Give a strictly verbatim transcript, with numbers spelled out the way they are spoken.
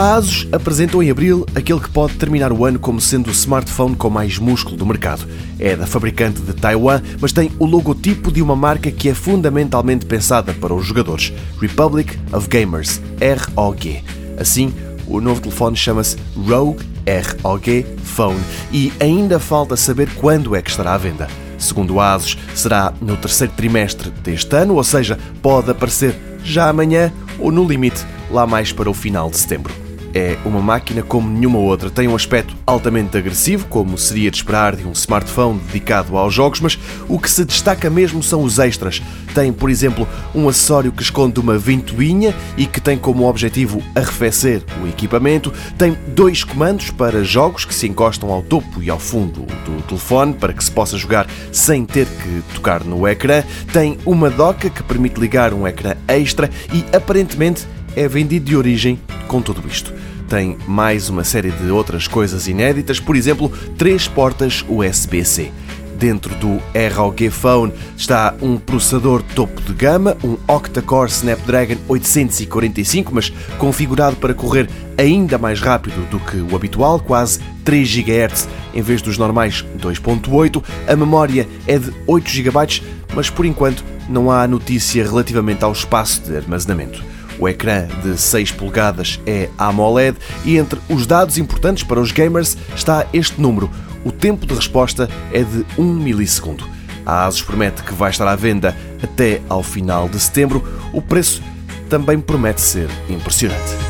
A Asus apresentou em abril aquele que pode terminar o ano como sendo o smartphone com mais músculo do mercado. É da fabricante de Taiwan, mas tem o logotipo de uma marca que é fundamentalmente pensada para os jogadores, Republic of Gamers, R O G. Assim, o novo telefone chama-se Rogue R O G Phone e ainda falta saber quando é que estará à venda. Segundo a Asus, será no terceiro trimestre deste ano, ou seja, pode aparecer já amanhã ou no limite lá mais para o final de setembro. É uma máquina como nenhuma outra, tem um aspecto altamente agressivo, como seria de esperar de um smartphone dedicado aos jogos, mas o que se destaca mesmo são os extras. Tem, por exemplo, um acessório que esconde uma ventoinha e que tem como objetivo arrefecer o equipamento, tem dois comandos para jogos que se encostam ao topo e ao fundo do telefone para que se possa jogar sem ter que tocar no ecrã, tem uma doca que permite ligar um ecrã extra e, aparentemente, é vendido de origem com tudo isto. Tem mais uma série de outras coisas inéditas, por exemplo, três portas U S B C. Dentro do R O G Phone está um processador topo de gama, um octa-core Snapdragon oitocentos e quarenta e cinco, mas configurado para correr ainda mais rápido do que o habitual, quase três gigahertz em vez dos normais dois ponto oito. A memória é de oito gigabytes, mas por enquanto não há notícia relativamente ao espaço de armazenamento. O ecrã de seis polegadas é AMOLED e entre os dados importantes para os gamers está este número. O tempo de resposta é de um milissegundo. A Asus promete que vai estar à venda até ao final de setembro. O preço também promete ser impressionante.